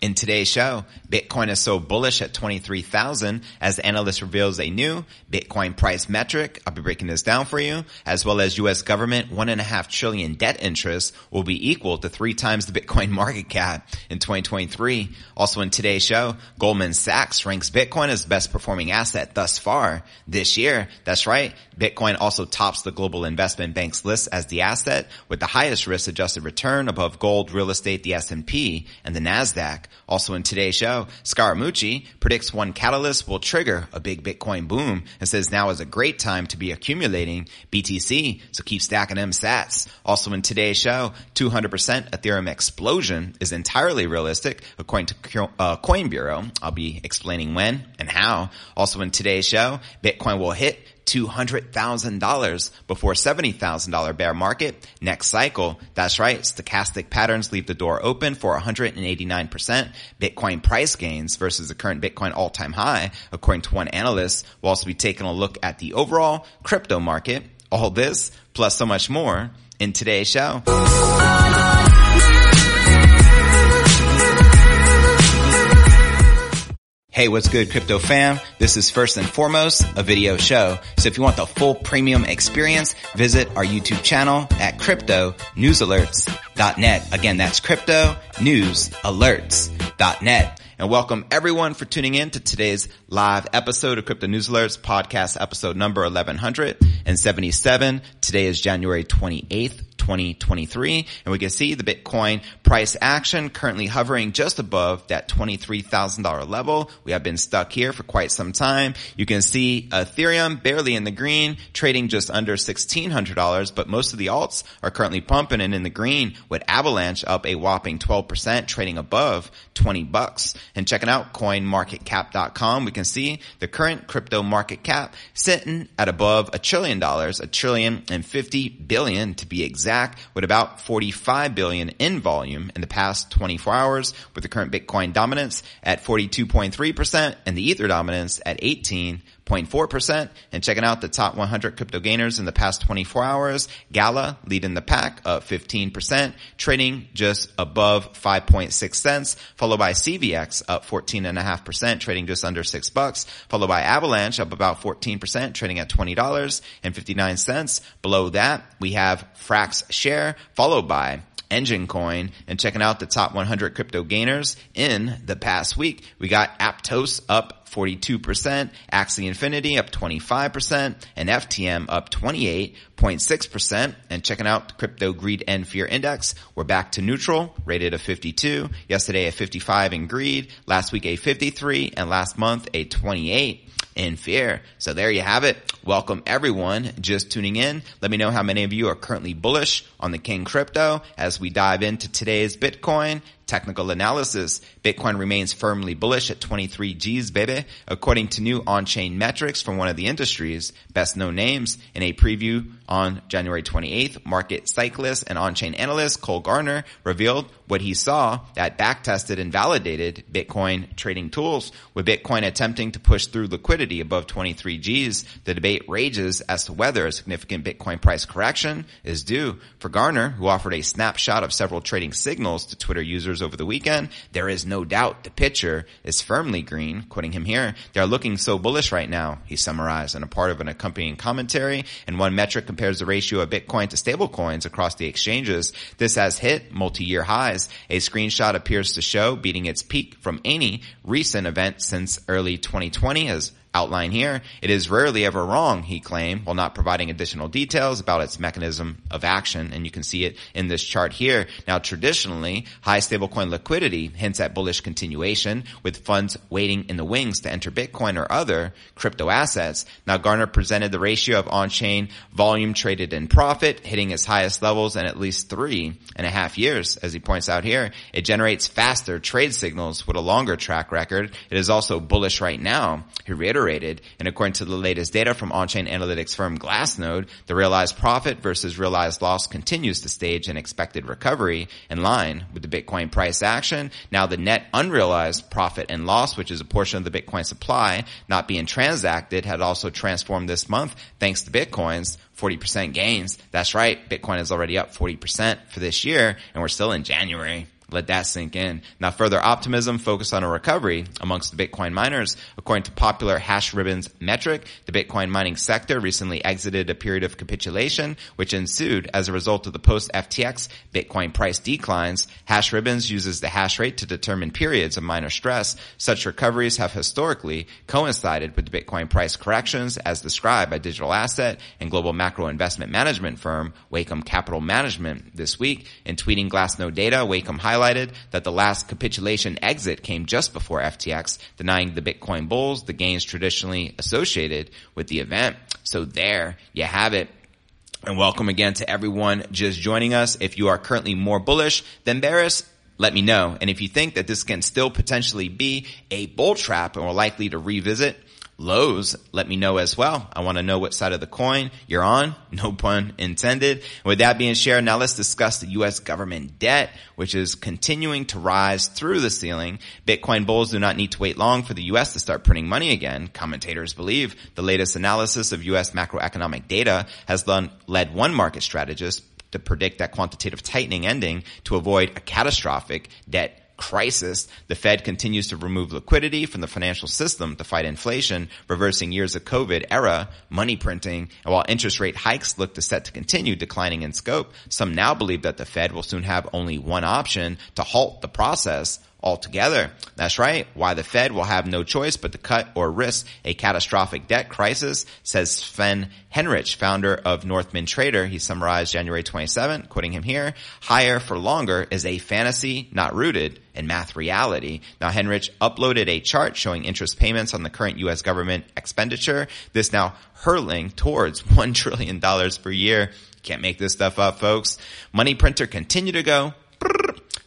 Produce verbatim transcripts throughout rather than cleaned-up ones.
In today's show, Bitcoin is so bullish at twenty-three thousand as the analyst reveals a new Bitcoin price metric. I'll be breaking this down for you, as well as U S government one and a half trillion debt interest will be equal to three times the Bitcoin market cap in twenty twenty-three. Also in today's show, Goldman Sachs ranks Bitcoin as the best performing asset thus far this year. That's right. Bitcoin also tops the global investment bank's list as the asset with the highest risk adjusted return above gold, real estate, the S and P, and the NASDAQ. Also in today's show, Scaramucci predicts one catalyst will trigger a big Bitcoin boom and says now is a great time to be accumulating B T C, so keep stacking them sats. Also in today's show, two hundred percent Ethereum explosion is entirely realistic, according to uh, Coin Bureau. I'll be explaining when and how. Also in today's show, Bitcoin will hit two hundred thousand dollars before seventy thousand dollars bear market next cycle. That's right. Stochastic patterns leave the door open for one hundred eighty-nine percent Bitcoin price gains versus the current Bitcoin all-time high, according to one analyst. We'll also be taking a look at the overall crypto market. All this plus so much more in today's show. Hey, what's good, crypto fam? This is first and foremost a video show. So if you want the full premium experience, visit our YouTube channel at crypto news alerts dot net. Again, that's crypto news alerts dot net. And welcome everyone for tuning in to today's live episode of Crypto News Alerts podcast, episode number eleven seventy-seven. Today is January twenty-eighth, twenty twenty-three. And we can see the Bitcoin price action currently hovering just above that twenty-three thousand dollars level. We have been stuck here for quite some time. You can see Ethereum barely in the green, trading just under sixteen hundred dollars, but most of the alts are currently pumping and in the green, with Avalanche up a whopping twelve percent, trading above twenty bucks. And checking out coin market cap dot com, we can see the current crypto market cap sitting at above a trillion dollars, a trillion and fifty billion to be exact, with about forty-five billion in volume in the past twenty-four hours, with the current Bitcoin dominance at forty-two point three percent and the Ether dominance at eighteen point four percent. And checking out the top one hundred crypto gainers in the past twenty-four hours, Gala leading the pack up fifteen percent, trading just above five point six cents, followed by C V X up fourteen point five percent, trading just under six bucks, followed by Avalanche up about fourteen percent, trading at twenty dollars and fifty-nine cents. Below that, we have Frax Share, followed by Engine coin. And checking out the top one hundred crypto gainers in the past week, we got Aptos up forty-two percent, Axie Infinity up twenty-five percent, and F T M up twenty-eight point six percent. And checking out the Crypto Greed and Fear Index, we're back to neutral, rated a fifty-two, yesterday a fifty-five in greed, last week a fifty-three, and last month a twenty-eight in fear. So there you have it. Welcome everyone just tuning in. Let me know how many of you are currently bullish on the King Crypto as we dive into today's Bitcoin technical analysis. Bitcoin remains firmly bullish at twenty-three G's, baby, according to new on-chain metrics from one of the industry's best known names. In a preview on January twenty-eighth, market cyclist and on-chain analyst Cole Garner revealed what he saw that backtested and validated Bitcoin trading tools. With Bitcoin attempting to push through liquidity above twenty-three G's, the debate rages as to whether a significant Bitcoin price correction is due. For Garner, who offered a snapshot of several trading signals to Twitter users over the weekend, there is no doubt the picture is firmly green. Quoting him here, they're looking so bullish right now, he summarized in a part of an accompanying commentary. And one metric compares the ratio of Bitcoin to stablecoins across the exchanges. This has hit multi-year highs. A screenshot appears to show beating its peak from any recent event since early twenty twenty as outline here. It is rarely ever wrong, he claimed, while not providing additional details about its mechanism of action, and you can see it in this chart here. Now, traditionally, high stablecoin liquidity hints at bullish continuation, with funds waiting in the wings to enter Bitcoin or other crypto assets. Now, Garner presented the ratio of on-chain volume traded in profit, hitting its highest levels in at least three and a half years, as he points out here. It generates faster trade signals with a longer track record. It is also bullish right now, he reiterated, and according to the latest data from on-chain analytics firm Glassnode, the realized profit versus realized loss continues to stage an expected recovery in line with the Bitcoin price action. Now, the net unrealized profit and loss, which is a portion of the Bitcoin supply not being transacted, had also transformed this month thanks to Bitcoin's forty percent gains. That's right, Bitcoin is already up forty percent for this year, and we're still in January. Let that sink in. Now, further optimism focused on a recovery amongst the Bitcoin miners. According to popular Hash Ribbon's metric, the Bitcoin mining sector recently exited a period of capitulation, which ensued as a result of the post-F T X Bitcoin price declines. Hash Ribbons uses the hash rate to determine periods of miner stress. Such recoveries have historically coincided with the Bitcoin price corrections, as described by digital asset and global macro investment management firm Wakem Capital Management this week. In tweeting Glassnode data, Wakem highlighted that the last capitulation exit came just before F T X, denying the Bitcoin bulls the gains traditionally associated with the event. So there you have it. And welcome again to everyone just joining us. If you are currently more bullish than bearish, let me know. And if you think that this can still potentially be a bull trap and we're likely to revisit lows, let me know as well. I want to know what side of the coin you're on, no pun intended. With that being shared, now let's discuss the U S government debt, which is continuing to rise through the ceiling. Bitcoin bulls do not need to wait long for the U S to start printing money again, commentators believe. The latest analysis of U S macroeconomic data has led one market strategist to predict that quantitative tightening ending to avoid a catastrophic debt crisis. The Fed continues to remove liquidity from the financial system to fight inflation, reversing years of COVID era money printing. And while interest rate hikes look to set to continue declining in scope, some now believe that the Fed will soon have only one option: to halt the process altogether. That's right. Why the Fed will have no choice but to cut or risk a catastrophic debt crisis, says Sven Henrich, founder of Northman Trader. He summarized January twenty-seventh, quoting him here, "Higher for longer is a fantasy not rooted in math reality." Now, Henrich uploaded a chart showing interest payments on the current U S government expenditure, this now hurtling towards one trillion dollars per year. Can't make this stuff up, folks. Money printer continue to go.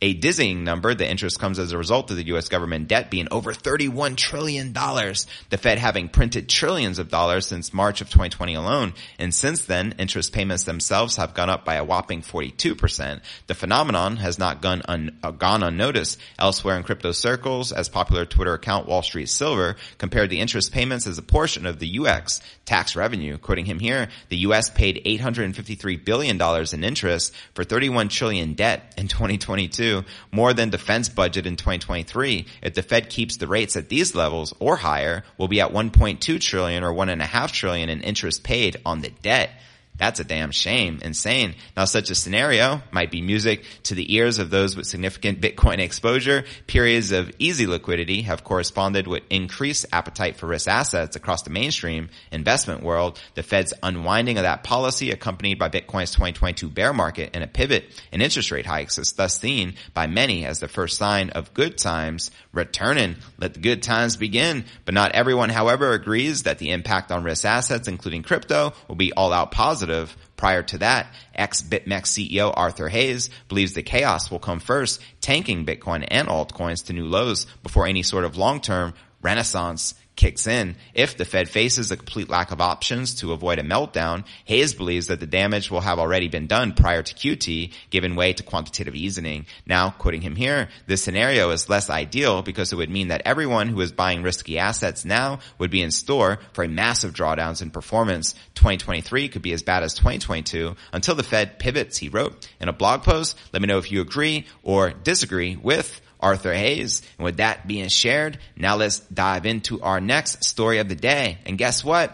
A dizzying number, the interest comes as a result of the U S government debt being over thirty-one trillion dollars, the Fed having printed trillions of dollars since March of twenty twenty alone. And since then, interest payments themselves have gone up by a whopping forty-two percent. The phenomenon has not gone, un- uh, gone unnoticed elsewhere in crypto circles, as popular Twitter account Wall Street Silver compared the interest payments as a portion of the U X tax revenue. Quoting him here, the U S paid eight hundred fifty-three billion dollars in interest for thirty-one trillion dollars debt in twenty twenty-two. More than defense budget in twenty twenty-three. If the Fed keeps the rates at these levels or higher, we'll be at one point two trillion dollars or one point five trillion dollars in interest paid on the debt. That's a damn shame. Insane. Now, such a scenario might be music to the ears of those with significant Bitcoin exposure. Periods of easy liquidity have corresponded with increased appetite for risk assets across the mainstream investment world. The Fed's unwinding of that policy, accompanied by Bitcoin's twenty twenty-two bear market and a pivot in interest rate hikes, is thus seen by many as the first sign of good times returning. Let the good times begin. But not everyone, however, agrees that the impact on risk assets, including crypto, will be all out positive. Prior to that, ex-BitMEX C E O Arthur Hayes believes the chaos will come first, tanking Bitcoin and altcoins to new lows before any sort of long-term renaissance kicks in. If the Fed faces a complete lack of options to avoid a meltdown, Hayes believes that the damage will have already been done prior to Q T, giving way to quantitative easing. Now, quoting him here, "This scenario is less ideal because it would mean that everyone who is buying risky assets now would be in store for a massive drawdowns in performance. twenty twenty-three could be as bad as twenty twenty-two until the Fed pivots," he wrote in a blog post. Let me know if you agree or disagree with Arthur Hayes. And with that being shared, now let's dive into our next story of the day. And guess what?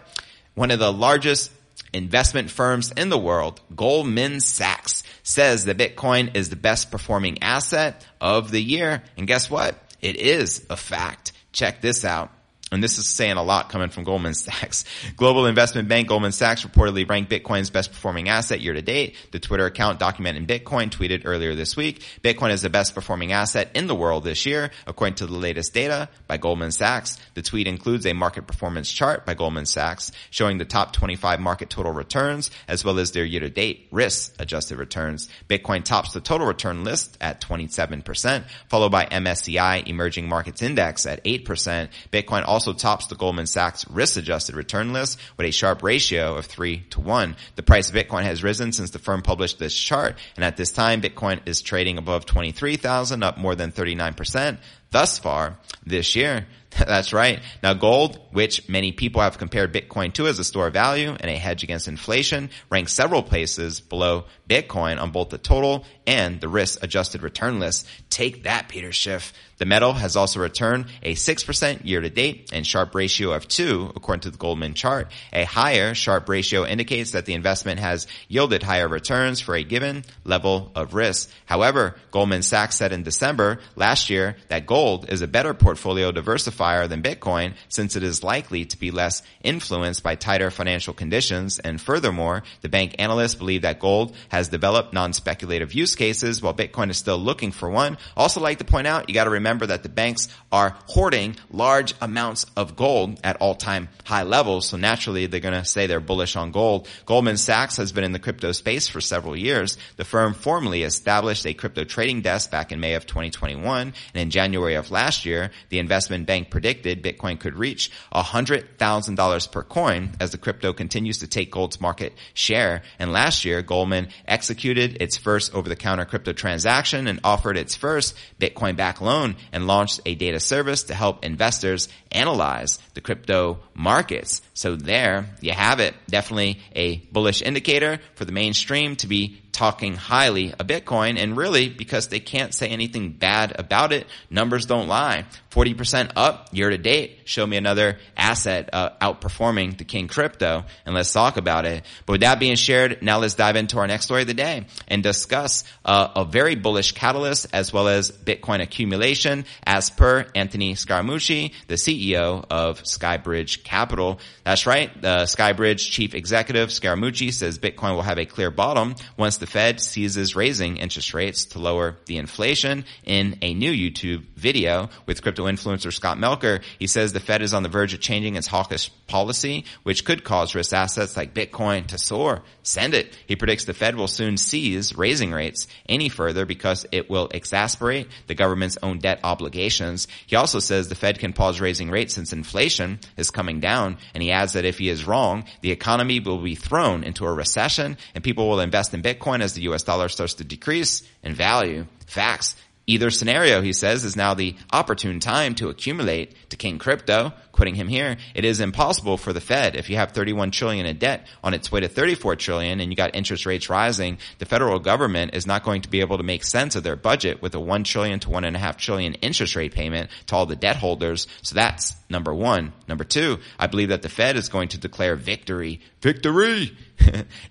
One of the largest investment firms in the world, Goldman Sachs, says that Bitcoin is the best performing asset of the year. And guess what? It is a fact. Check this out. and this is saying a lot coming from Goldman Sachs. Global investment bank Goldman Sachs reportedly ranked Bitcoin's best performing asset year to date. The Twitter account documenting Bitcoin tweeted earlier this week, Bitcoin is the best performing asset in the world this year, according to the latest data by Goldman Sachs. The tweet includes a market performance chart by Goldman Sachs showing the top twenty-five market total returns as well as their year to date risk adjusted returns. Bitcoin tops the total return list at twenty-seven percent, followed by M S C I Emerging Markets Index at eight percent. Bitcoin also tops the Goldman Sachs risk adjusted return list with a sharp ratio of three to one. The price of Bitcoin has risen since the firm published this chart, and at this time Bitcoin is trading above twenty-three thousand, up more than thirty-nine percent thus far this year. That's right. Now gold, which many people have compared Bitcoin to as a store of value and a hedge against inflation, ranks several places below Bitcoin on both the total and the risk adjusted return list. Take that, Peter Schiff. The metal has also returned a six percent year to date and sharp ratio of two, according to the Goldman chart. A higher sharp ratio indicates that the investment has yielded higher returns for a given level of risk. However, Goldman Sachs said in December last year that gold is a better portfolio diversifier than Bitcoin, since it is likely to be less influenced by tighter financial conditions. And furthermore, the bank analysts believe that gold has developed non-speculative use cases while Bitcoin is still looking for one. Also like to point out, you got to remember Remember that the banks are hoarding large amounts of gold at all-time high levels, so naturally they're going to say they're bullish on gold. Goldman Sachs has been in the crypto space for several years. The firm formally established a crypto trading desk back in May of twenty twenty-one, and in January of last year, the investment bank predicted Bitcoin could reach one hundred thousand dollars per coin as the crypto continues to take gold's market share. And last year, Goldman executed its first over-the-counter crypto transaction and offered its first Bitcoin-backed loan and launched a data service to help investors analyze the crypto markets. So there you have it. Definitely a bullish indicator for the mainstream to be talking highly of Bitcoin, and really because they can't say anything bad about it. Numbers don't lie. forty percent up year to date. Show me another asset uh, outperforming the king crypto, and let's talk about it. But with that being shared, now let's dive into our next story of the day and discuss uh, a very bullish catalyst as well as Bitcoin accumulation as per Anthony Scaramucci, the C E O of Skybridge Capital. That's right. The Skybridge chief executive Scaramucci says Bitcoin will have a clear bottom once the The Fed ceases raising interest rates to lower the inflation. In a new YouTube video with crypto influencer Scott Melker, he says the Fed is on the verge of changing its hawkish policy, which could cause risk assets like Bitcoin to soar. Send it. He predicts the Fed will soon cease raising rates any further because it will exacerbate the government's own debt obligations. He also says the Fed can pause raising rates since inflation is coming down, and he adds that if he is wrong, the economy will be thrown into a recession and people will invest in Bitcoin as the U S dollar starts to decrease in value. Facts. Either scenario, he says, is now the opportune time to accumulate to king crypto. Quoting him here, it is impossible for the Fed, if you have thirty-one trillion dollars in debt on its way to thirty-four trillion dollars and you got interest rates rising, the federal government is not going to be able to make sense of their budget with a one trillion dollars to one point five trillion dollars interest rate payment to all the debt holders. So that's number one. Number two, I believe that the Fed is going to declare victory. Victory!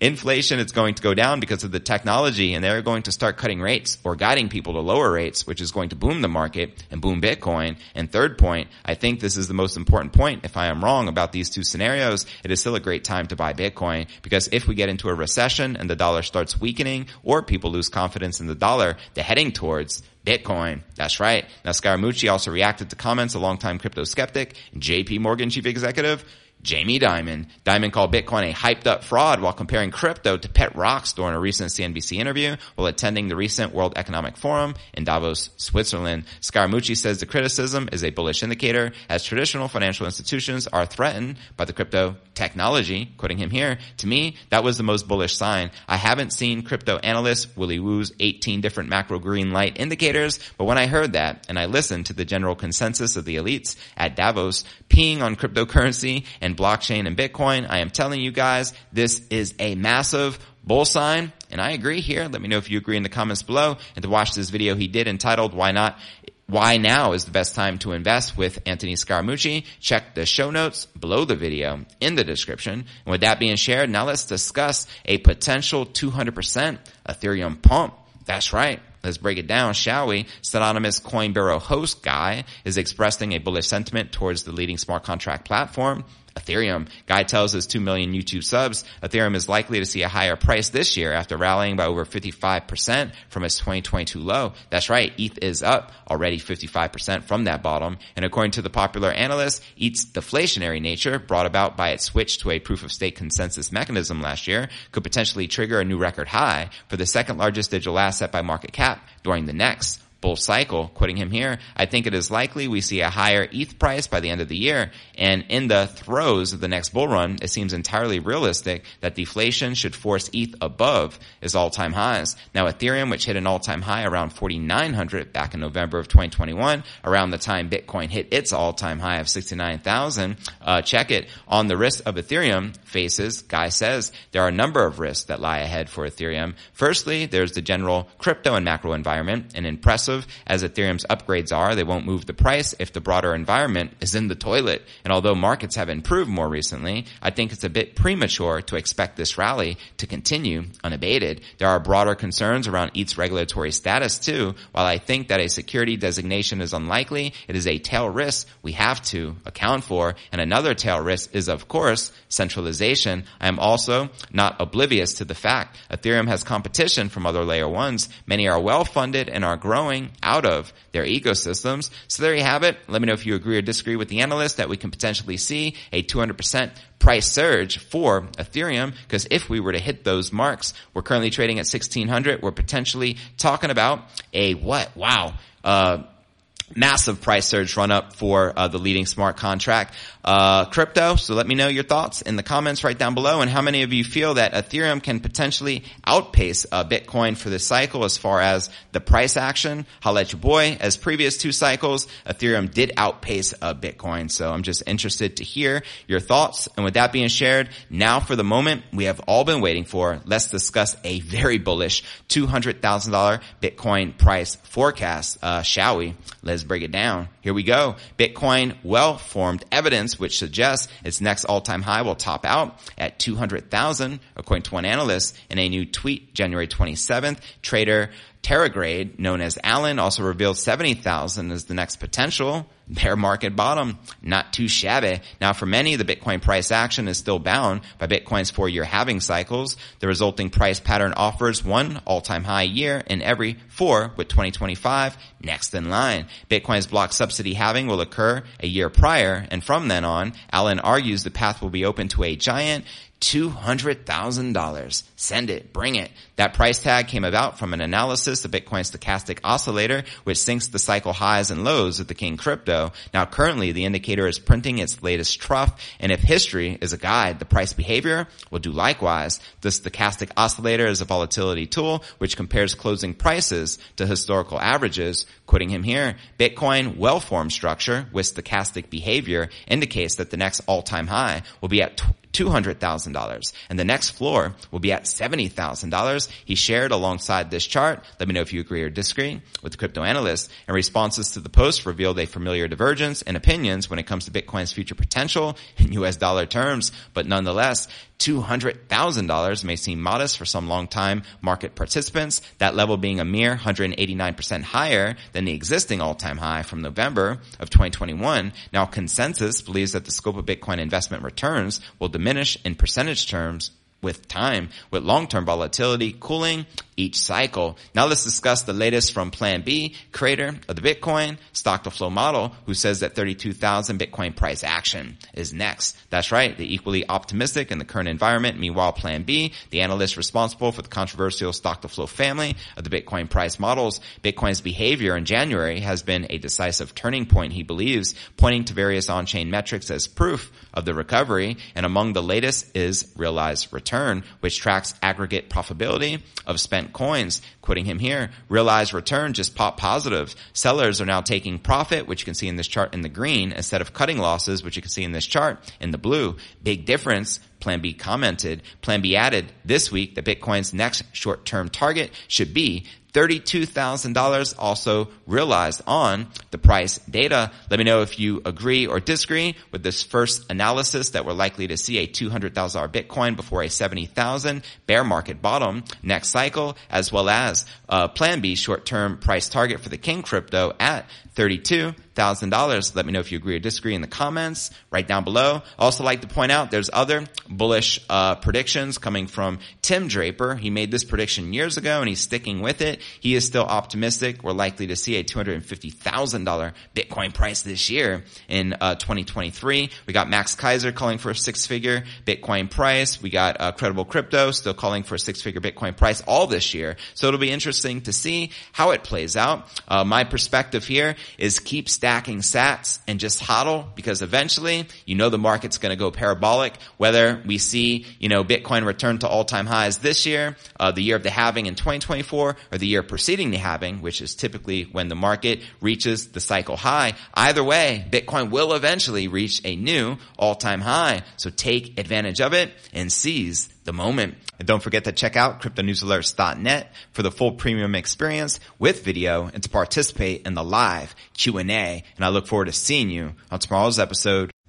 Inflation is going to go down because of the technology, and they're going to start cutting rates or guiding people to lower rates, which is going to boom the market and boom Bitcoin. And third point, I think this is the most important point. If I am wrong about these two scenarios, it is still a great time to buy Bitcoin, because if we get into a recession and the dollar starts weakening or people lose confidence in the dollar, they're heading towards Bitcoin. That's right. Now, Scaramucci also reacted to comments of longtime crypto skeptic and J P Morgan chief executive Jamie Dimon. Dimon called Bitcoin a hyped-up fraud while comparing crypto to pet rocks during a recent C N B C interview while attending the recent World Economic Forum in Davos, Switzerland. Scaramucci says the criticism is a bullish indicator as traditional financial institutions are threatened by the crypto technology. Quoting him here, to me, that was the most bullish sign. I haven't seen crypto analyst Willy Woo's eighteen different macro green light indicators, but when I heard that and I listened to the general consensus of the elites at Davos peeing on cryptocurrency and blockchain and Bitcoin, I am telling you guys, this is a massive bull sign. And I agree here. Let me know if you agree in the comments below. And to watch this video he did entitled, Why Not? Why Now is the Best Time to Invest with Anthony Scaramucci. Check the show notes below the video in the description. And with that being shared, now let's discuss a potential two hundred percent Ethereum pump. That's right. Let's break it down, shall we? Synonymous Coin Bureau host guy is expressing a bullish sentiment towards the leading smart contract platform. Ethereum. Guy tells his two million YouTube subs, Ethereum is likely to see a higher price this year after rallying by over fifty-five percent from its twenty twenty-two low. That's right. E T H is up already fifty-five percent from that bottom. And according to the popular analyst, E T H's deflationary nature, brought about by its switch to a proof-of-stake consensus mechanism last year, could potentially trigger a new record high for the second largest digital asset by market cap during the next bull cycle. Quoting him here, I think it is likely we see a higher E T H price by the end of the year, and in the throes of the next bull run, it seems entirely realistic that deflation should force E T H above its all-time highs. Now, Ethereum, which hit an all-time high around forty-nine hundred back in November of twenty twenty-one, around the time Bitcoin hit its all-time high of sixty-nine thousand, uh, check it. On the risk of Ethereum faces, Guy says there are a number of risks that lie ahead for Ethereum. Firstly, there's the general crypto and macro environment, an impressive as Ethereum's upgrades are, they won't move the price if the broader environment is in the toilet. And although markets have improved more recently, I think it's a bit premature to expect this rally to continue unabated. There are broader concerns around E T H's regulatory status too. While I think that a security designation is unlikely, it is a tail risk we have to account for. And another tail risk is, of course, centralization. I am also not oblivious to the fact Ethereum has competition from other layer ones. Many are well funded and are growing out of their ecosystems. So there you have it. Let me know if you agree or disagree with the analyst that we can potentially see a two hundred percent price surge for Ethereum, because if we were to hit those marks, we're currently trading at sixteen hundred. We're potentially talking about a what? Wow. Uh, massive price surge run up for uh, the leading smart contract uh crypto. So let me know your thoughts in the comments right down below, and how many of you feel that Ethereum can potentially outpace uh, Bitcoin for this cycle as far as the price action. Holla at your boy. As previous two cycles, Ethereum did outpace uh, Bitcoin. So I'm just interested to hear your thoughts. And with that being shared, now for the moment we have all been waiting for, let's discuss a very bullish two hundred thousand dollars Bitcoin price forecast, uh shall we? Let's break it down. Here we go. Bitcoin well-formed evidence, which suggests its next all-time high will top out at two hundred thousand, according to one analyst. In a new tweet, January twenty-seventh, trader TerraGrade, known as Allen, also revealed seventy thousand as the next potential bear market bottom. Not too shabby. Now, for many, the Bitcoin price action is still bound by Bitcoin's four-year halving cycles. The resulting price pattern offers one all-time high year in every four, with twenty twenty-five next in line. Bitcoin's block subsidy halving will occur a year prior, and from then on, Allen argues the path will be open to a giant two hundred thousand dollars. Send it. Bring it. That price tag came about from an analysis of Bitcoin's stochastic oscillator, which syncs the cycle highs and lows with the king crypto. Now, currently, the indicator is printing its latest trough, and if history is a guide, the price behavior will do likewise. The stochastic oscillator is a volatility tool which compares closing prices to historical averages. Quoting him here, Bitcoin well-formed structure with stochastic behavior indicates that the next all-time high will be at two hundred thousand dollars, and the next floor will be at seventy thousand dollars. He shared alongside this chart. Let me know if you agree or disagree with the crypto analyst. And responses to the post revealed a familiar divergence in opinions when it comes to Bitcoin's future potential in U S dollar terms. But nonetheless, two hundred thousand dollars may seem modest for some long-time market participants, that level being a mere one hundred eighty-nine percent higher than the existing all-time high from November of twenty twenty-one. Now, consensus believes that the scope of Bitcoin investment returns will diminish in percentage terms with time, with long-term volatility cooling each cycle. Now let's discuss the latest from Plan B, creator of the Bitcoin stock-to-flow model, who says that thirty-two thousand Bitcoin price action is next. That's right, the equally optimistic in the current environment. Meanwhile, Plan B, the analyst responsible for the controversial stock-to-flow family of the Bitcoin price models, Bitcoin's behavior in January has been a decisive turning point, he believes, pointing to various on-chain metrics as proof of the recovery. And among the latest is realized return, which tracks aggregate profitability of spent coins. Quoting him here, realized return just popped positive. Sellers are now taking profit, which you can see in this chart in the green, instead of cutting losses, which you can see in this chart in the blue. Big difference, Plan B commented. Plan B added this week that Bitcoin's next short-term target should be thirty-two thousand dollars also realized on the price data. Let me know if you agree or disagree with this first analysis that we're likely to see a two hundred thousand dollars Bitcoin before a seventy thousand dollars bear market bottom next cycle, as well as uh, Plan B short-term price target for the King crypto at thirty-two thousand dollars. Let me know if you agree or disagree in the comments right down below. Also like to point out there's other bullish uh predictions coming from Tim Draper. He made this prediction years ago and he's sticking with it. He is still optimistic. We're likely to see a two hundred fifty thousand dollars Bitcoin price this year in uh twenty twenty-three. We got Max Kaiser calling for a six-figure Bitcoin price. We got uh, Credible Crypto still calling for a six-figure Bitcoin price all this year. So it'll be interesting to see how it plays out. Uh my perspective here is keep stacking sats and just hodl, because eventually you know the market's going to go parabolic. Whether we see, you know, Bitcoin return to all-time highs this year, uh, the year of the halving in twenty twenty-four, or the year preceding the halving, which is typically when the market reaches the cycle high. Either way, Bitcoin will eventually reach a new all-time high. So take advantage of it and seize the moment. And don't forget to check out crypto news alerts dot net for the full premium experience with video and to participate in the live Q and A. And I look forward to seeing you on tomorrow's episode.